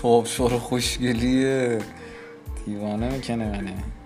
چوب شور و خوشگلیه، دیوانه میکنه منه.